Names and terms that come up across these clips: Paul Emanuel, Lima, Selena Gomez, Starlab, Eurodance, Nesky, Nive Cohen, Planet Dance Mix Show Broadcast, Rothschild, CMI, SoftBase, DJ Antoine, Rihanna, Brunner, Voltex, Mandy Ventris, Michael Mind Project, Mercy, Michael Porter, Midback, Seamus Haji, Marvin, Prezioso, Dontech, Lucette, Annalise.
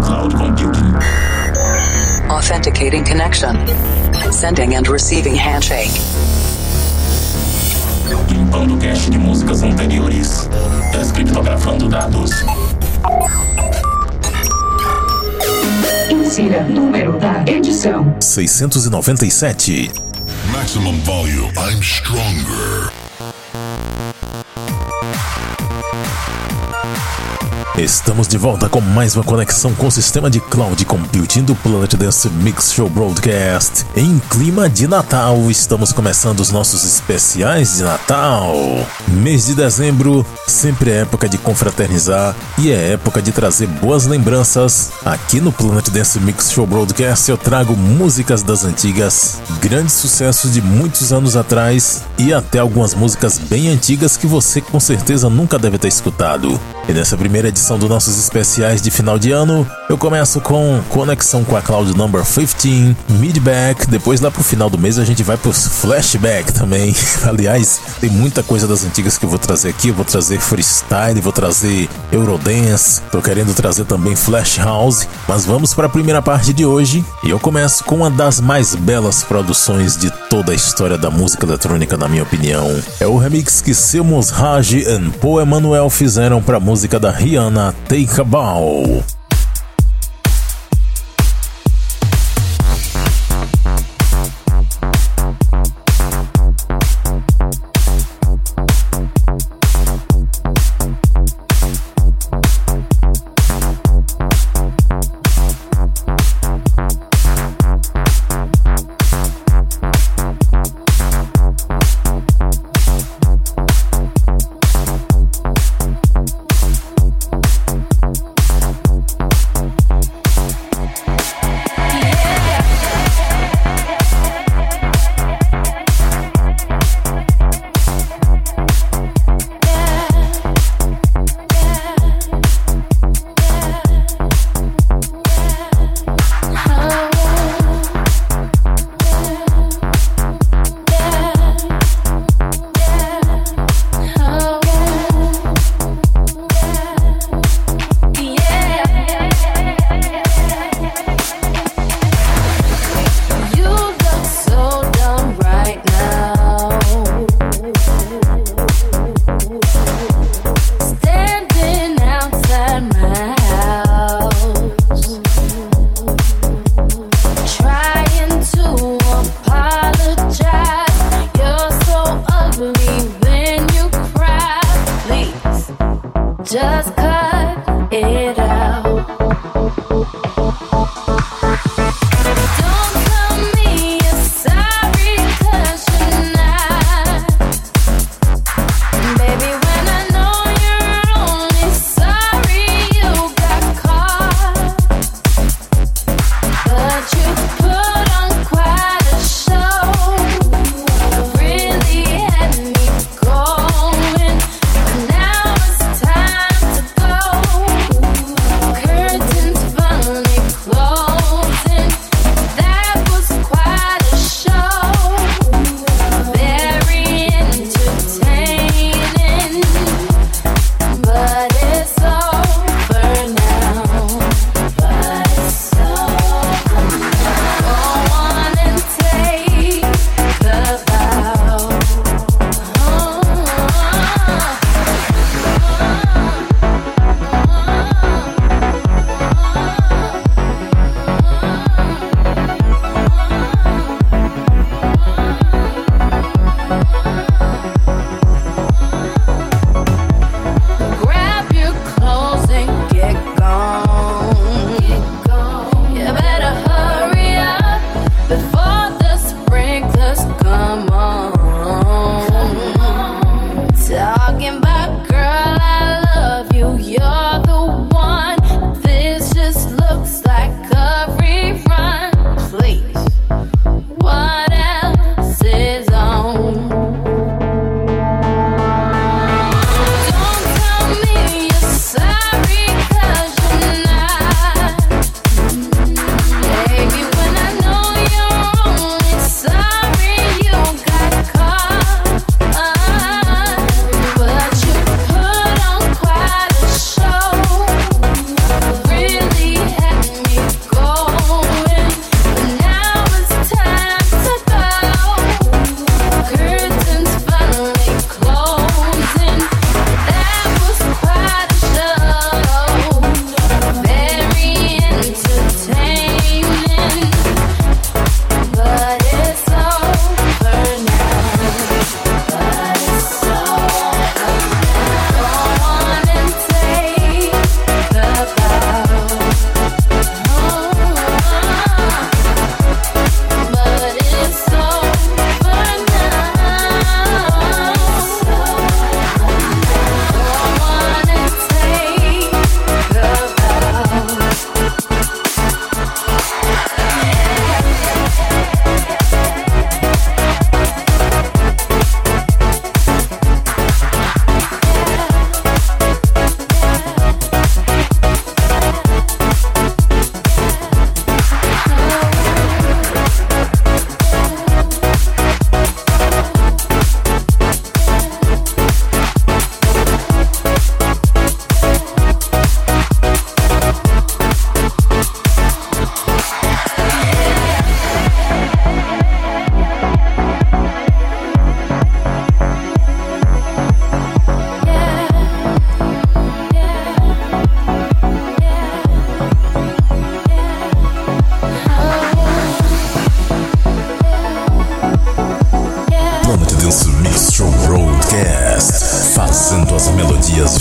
and cloud computing. Authenticating connection. Sending and receiving handshake. Limpando o cache de músicas anteriores. Descriptografando dados. Insira número da edição: 697. Maximum volume. I'm stronger. Estamos de volta com mais uma conexão com o sistema de cloud computing do Planet Dance Mix Show Broadcast. Em clima de Natal, estamos começando os nossos especiais de Natal. Mês de dezembro sempre é época de confraternizar e é época de trazer boas lembranças. Aqui no Planet Dance Mix Show Broadcast eu trago músicas das antigas, grandes sucessos de muitos anos atrás e até algumas músicas bem antigas que você com certeza nunca deve ter escutado. E nessa primeira edição dos nossos especiais de final de ano, eu começo com Conexão com a Cloud Number 15, Midback, depois lá pro final do mês a gente vai pros Flashback também. Aliás, tem muita coisa das antigas que eu vou trazer aqui, eu vou trazer Freestyle, vou trazer Eurodance, tô querendo trazer também Flash House, mas vamos para a primeira parte de hoje e eu começo com uma das mais belas produções de toda a história da música eletrônica, na minha opinião. É o remix que Seamus Haji e Paul Emanuel fizeram para a música da Rihanna, Take a Bow.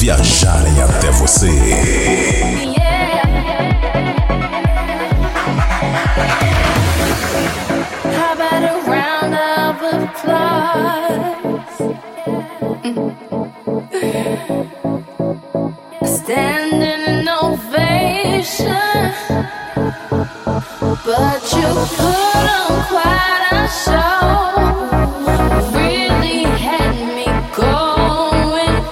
viajarem até você. Standing ovation, but you put on quite a show. Really had me going.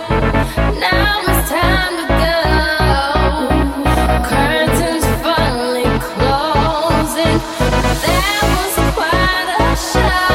Now it's time to go. Curtains finally closing. That was quite a show.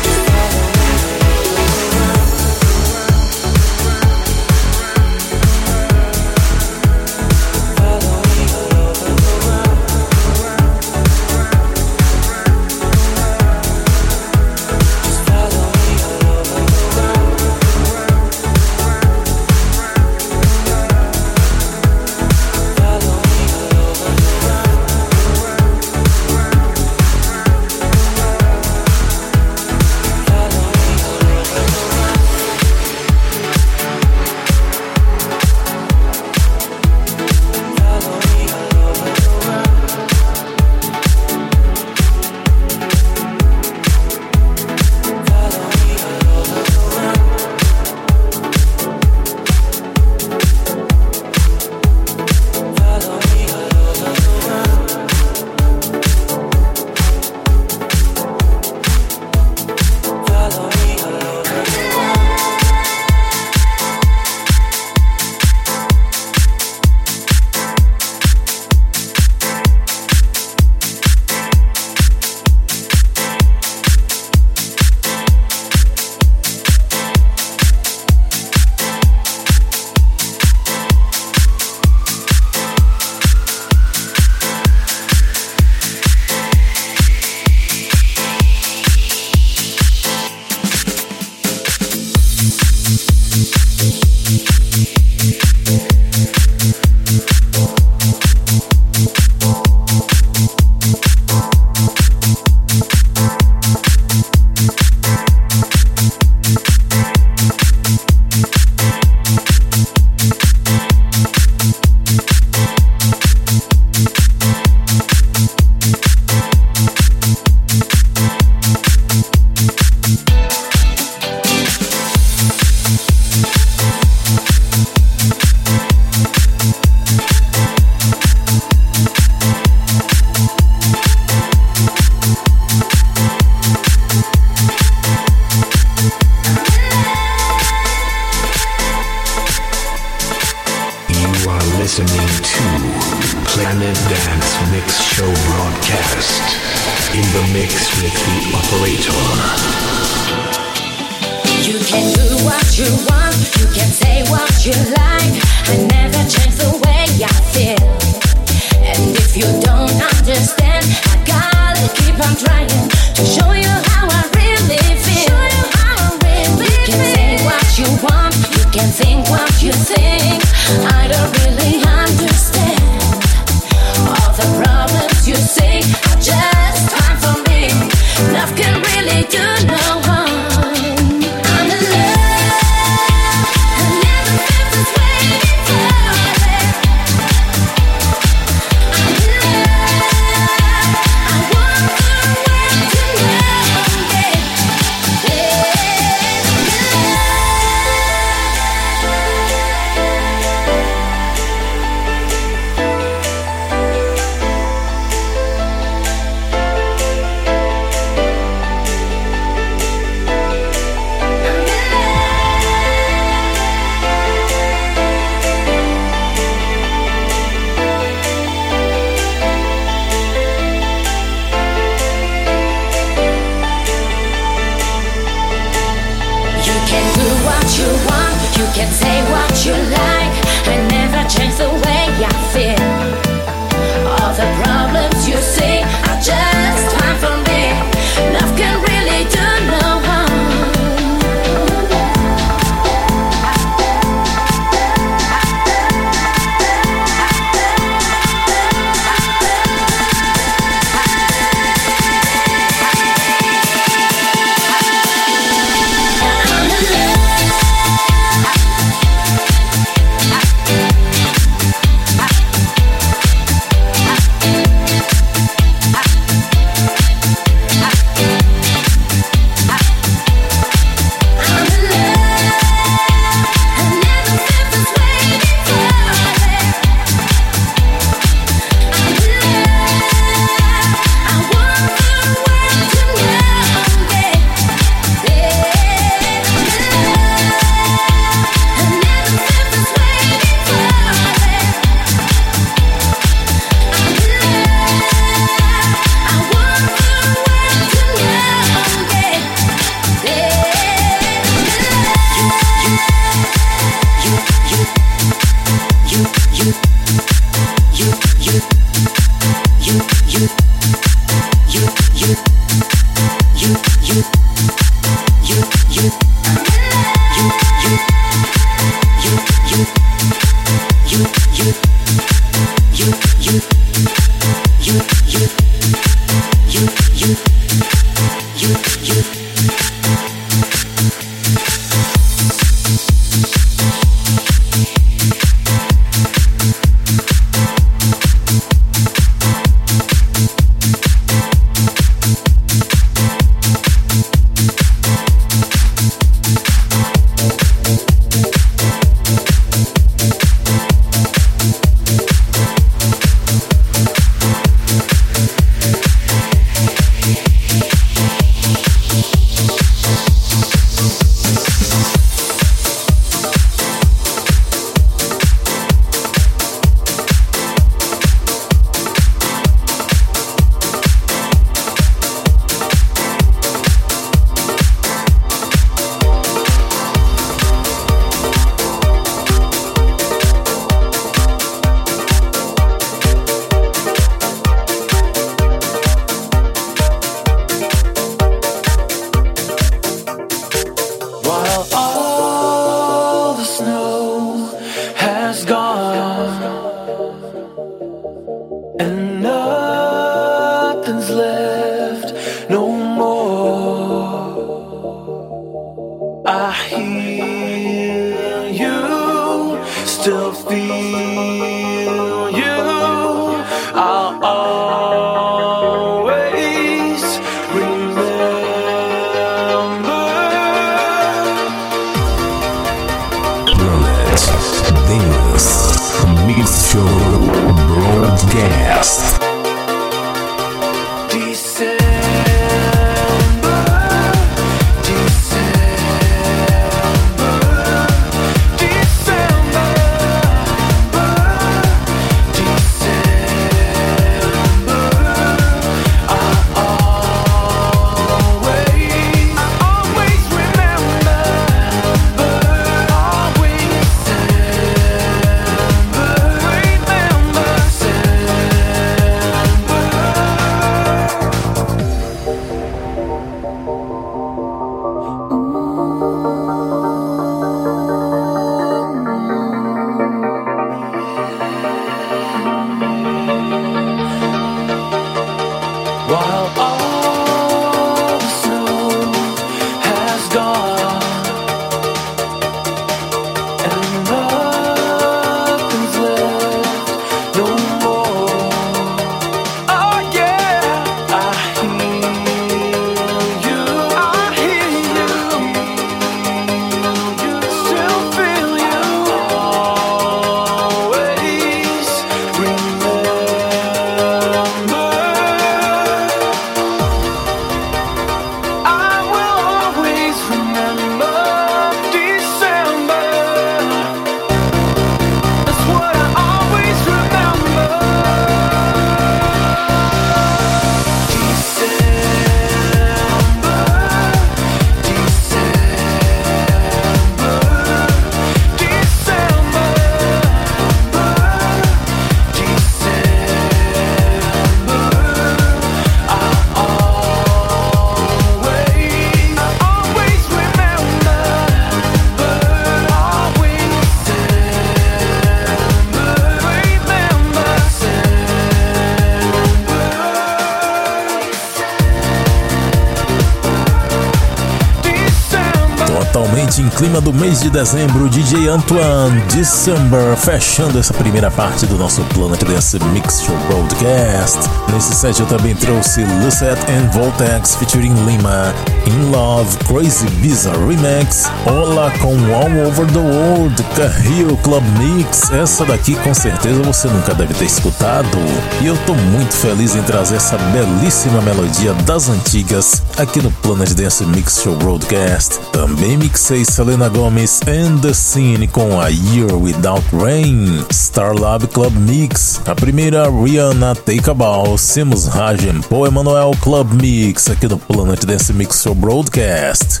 Principalmente em clima do mês de dezembro, DJ Antoine December, fechando essa primeira parte do nosso Planet Dance Mix Show Broadcast. Nesse set eu também trouxe Lucette and Voltex featuring Lima, In Love, Crazy Bizarre Remix, Ola com All Over the World, Carrillo Club Mix. Essa daqui com certeza você nunca deve ter escutado, e eu tô muito feliz em trazer essa belíssima melodia das antigas aqui no Planet Dance Mix Show Broadcast. Também mixei Selena Gomez and The Scene com A Year Without Rain, Starlab Club Mix, a primeira Rihanna Take a Bow, Seamus Haji e Paul Emanuel Club Mix aqui no Planet Dance Mix Show Broadcast.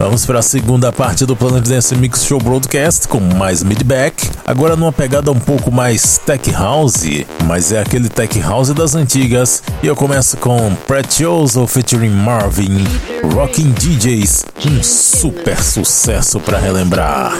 Vamos para a segunda parte do Planet Dance Mix Show Broadcast com mais midback, agora numa pegada um pouco mais tech house, mas é aquele tech house das antigas. E eu começo com Prezioso featuring Marvin, Rocking DJs, um super sucesso para relembrar.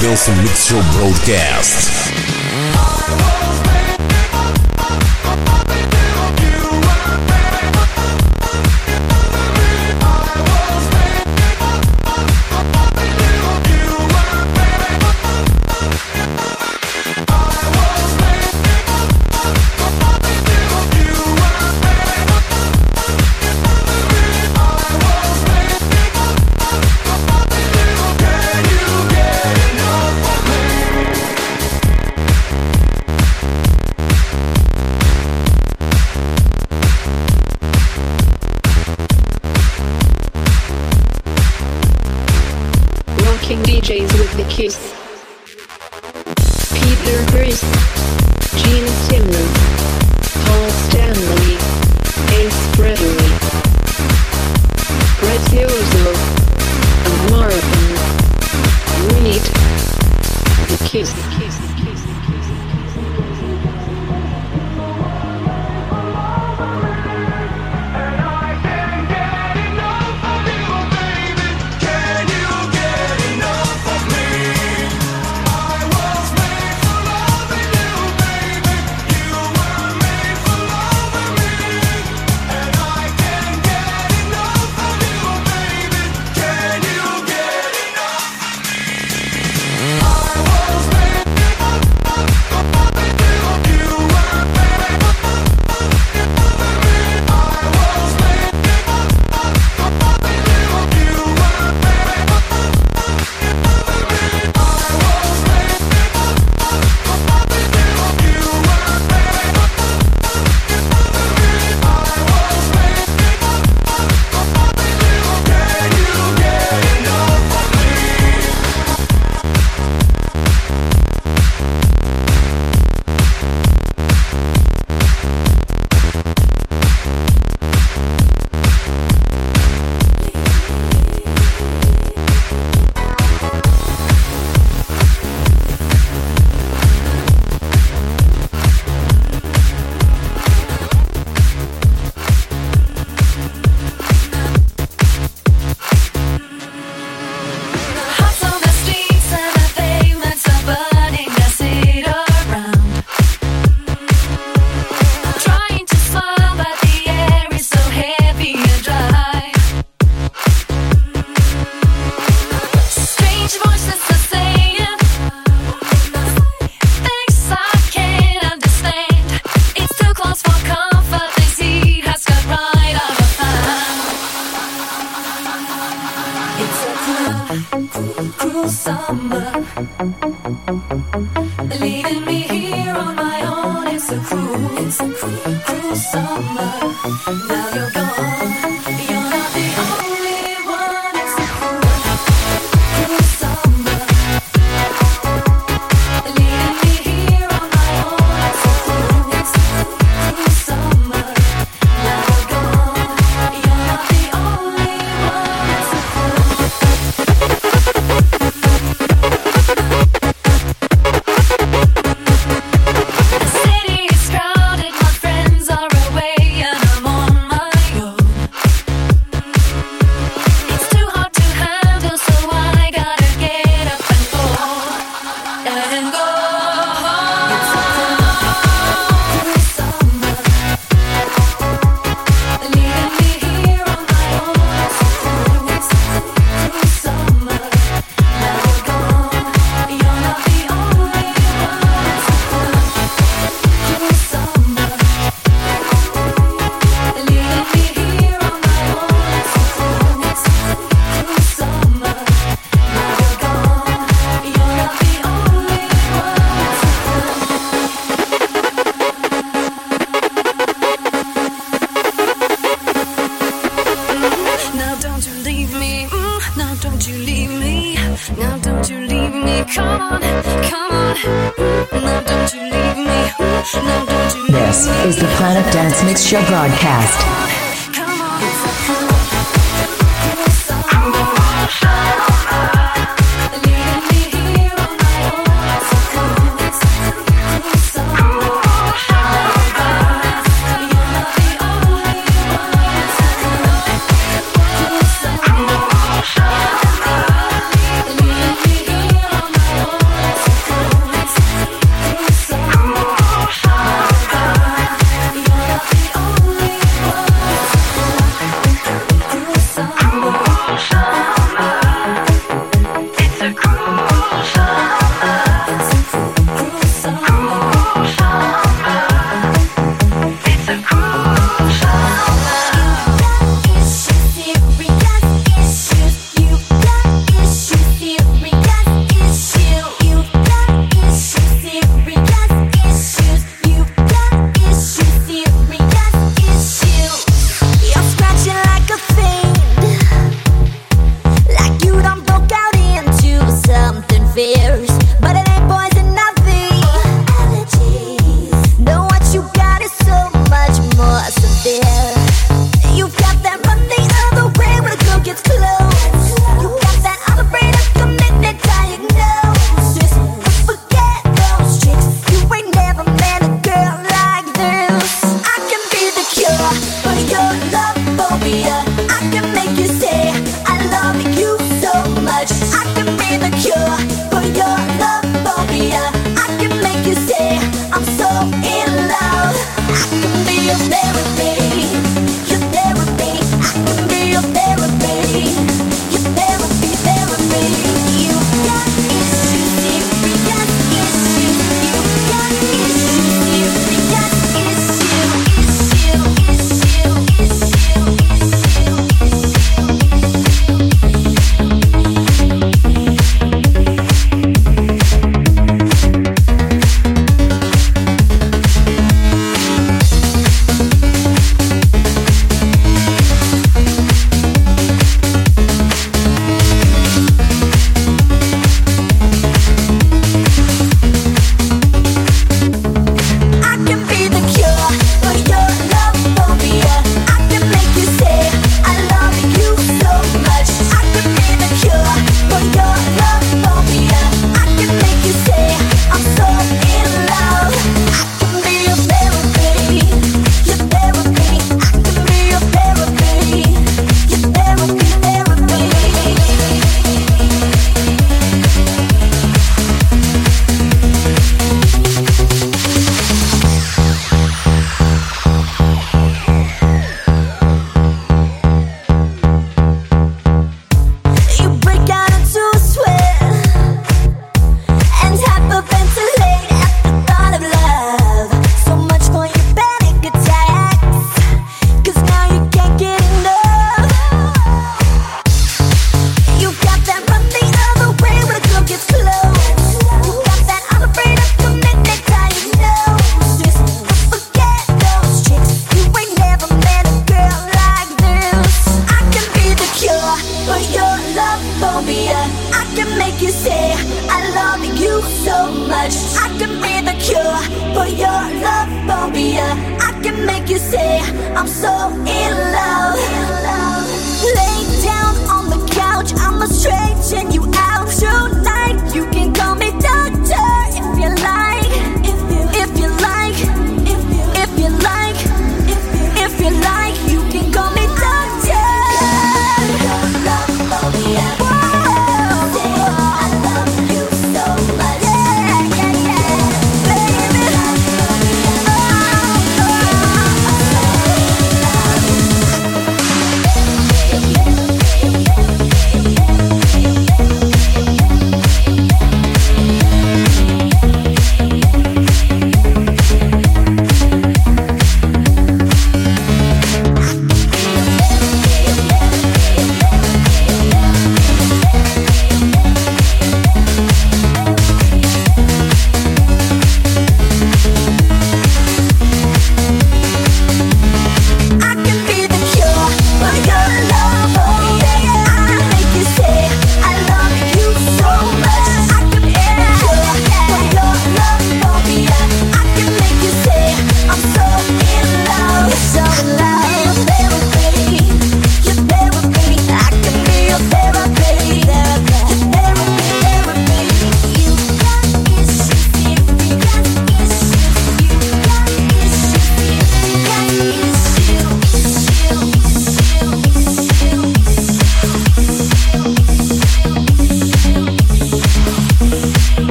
Dance Mix Show Broadcast. This is the Planet Dance Mix Show Broadcast.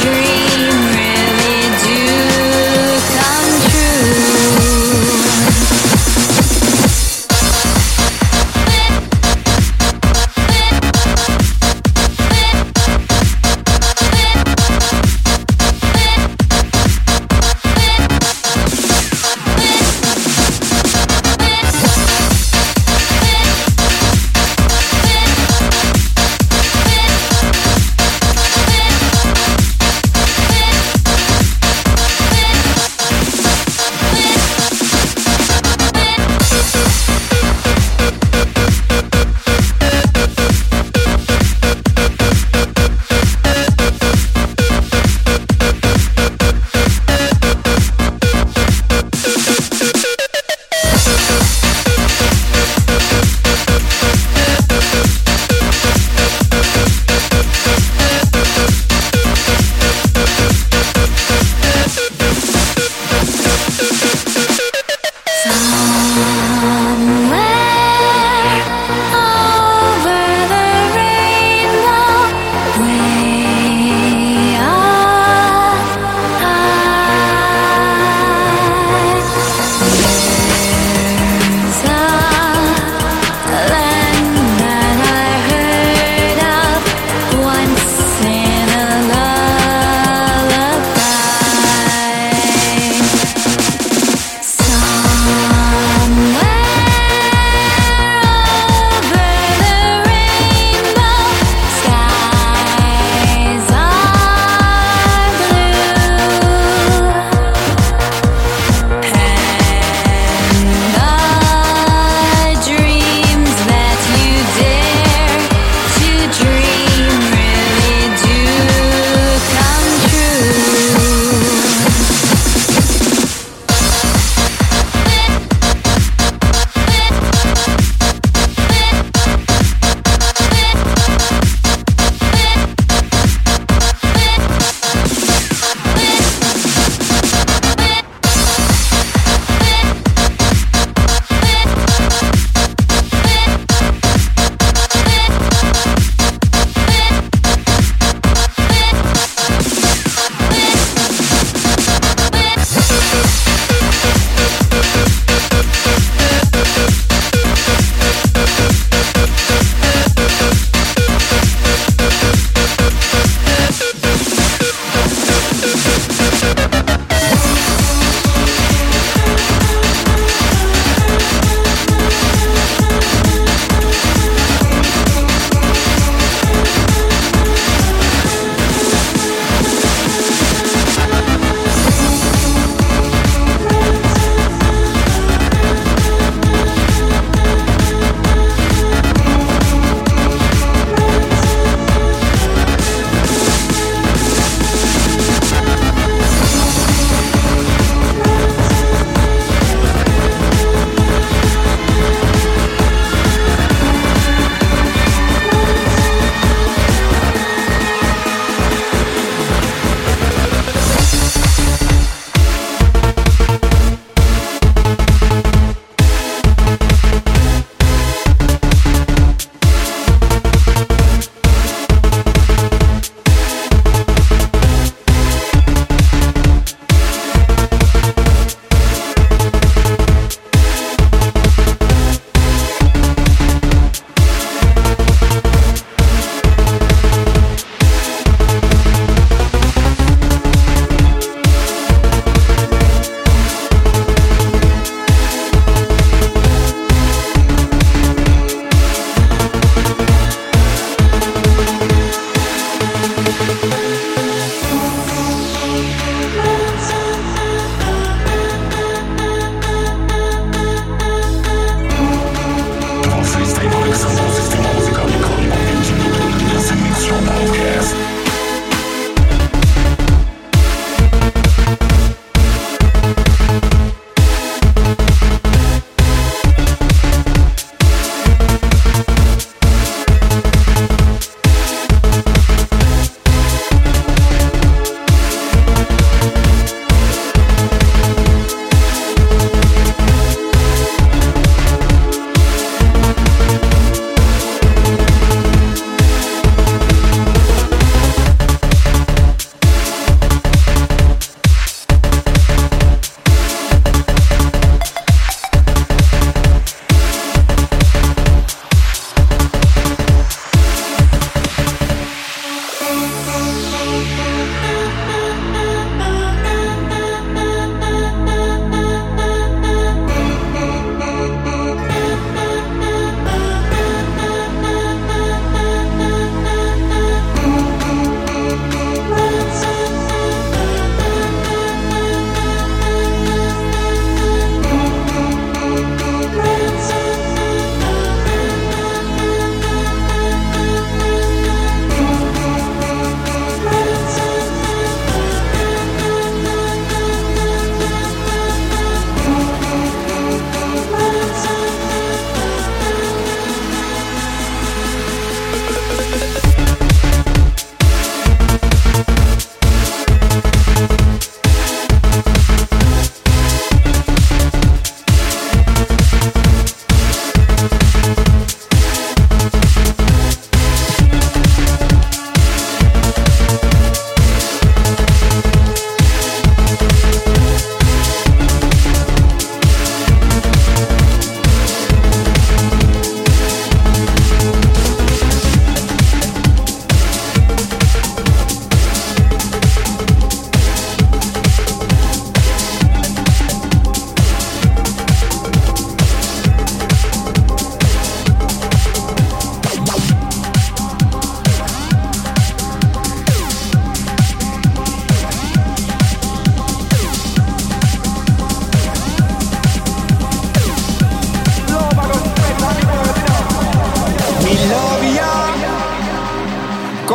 dream really do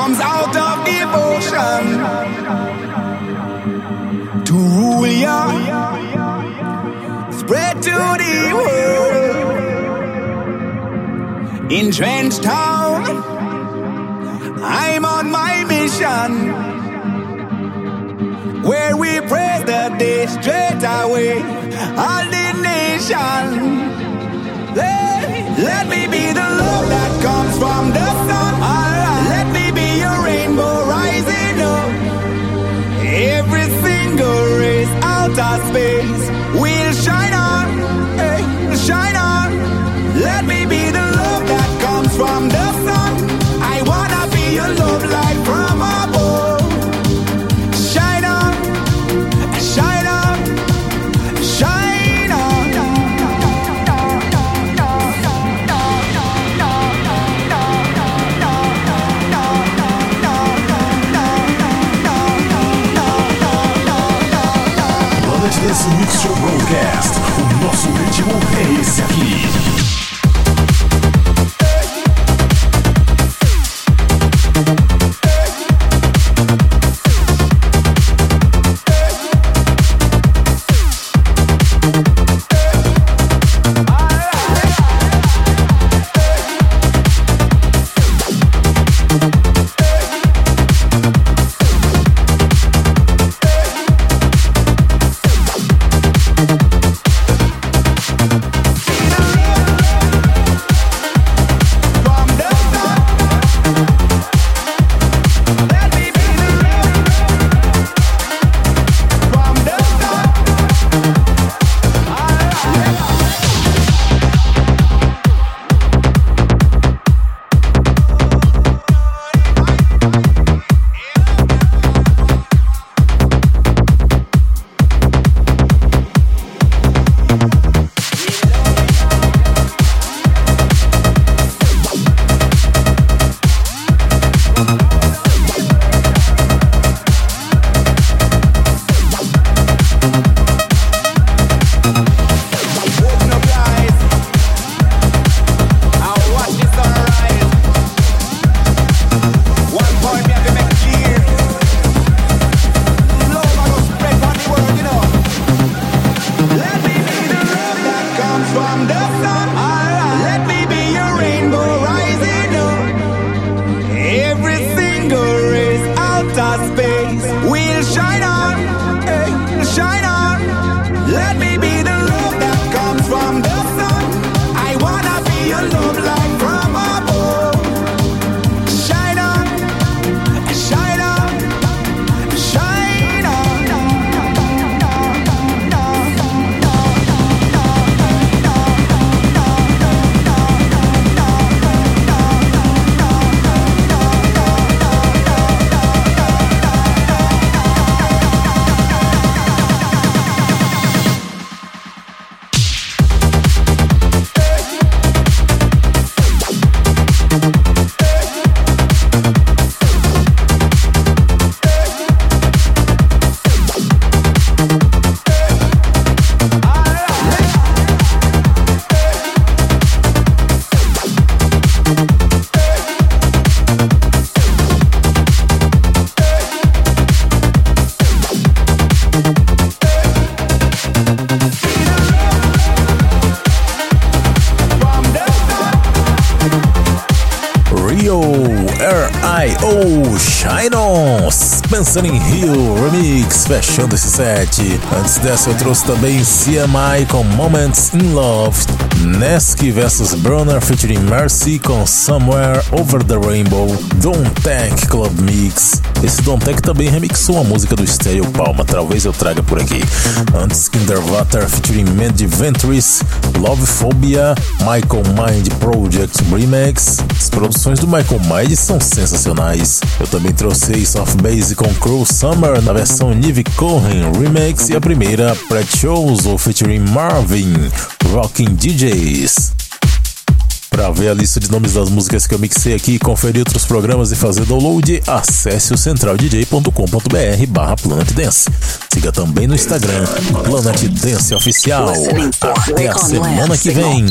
comes out of devotion to rule ya, spread to the world. In Trench Town, I'm on my mission, where we praise the day straight away, all the nation. Let me be the love that comes from the sun. Let me be your rainbow rising up. Every single race out of space will shine on, hey, shine on. Let me be the love that comes from the sun. I wanna be your love light from above. Esse Mix Show Broadcast, o nosso ritmo é esse aqui. Pensando em Rio Remix, fechando esse set. Antes dessa eu trouxe também CMI com Moments in Love, Nesky vs Brunner featuring Mercy com Somewhere Over the Rainbow, Dontech Club Mix. Esse Dontech também remixou a música do Stereo Palma, talvez eu traga por aqui. Antes Kinder Water featuring Mandy Ventris, Love Phobia, Michael Mind Project Remix. As produções do Michael Mind são sensacionais. Eu também trouxe SoftBase com Cruel Summer na versão Nive Cohen Remix e a primeira Prezioso featuring Marvin, Rocking DJs. Para ver a lista de nomes das músicas que eu mixei aqui, conferir outros programas e fazer download, acesse o centraldj.com.br/Planet Dance. Siga também no Instagram, Planet Dance Oficial. Até a semana que vem.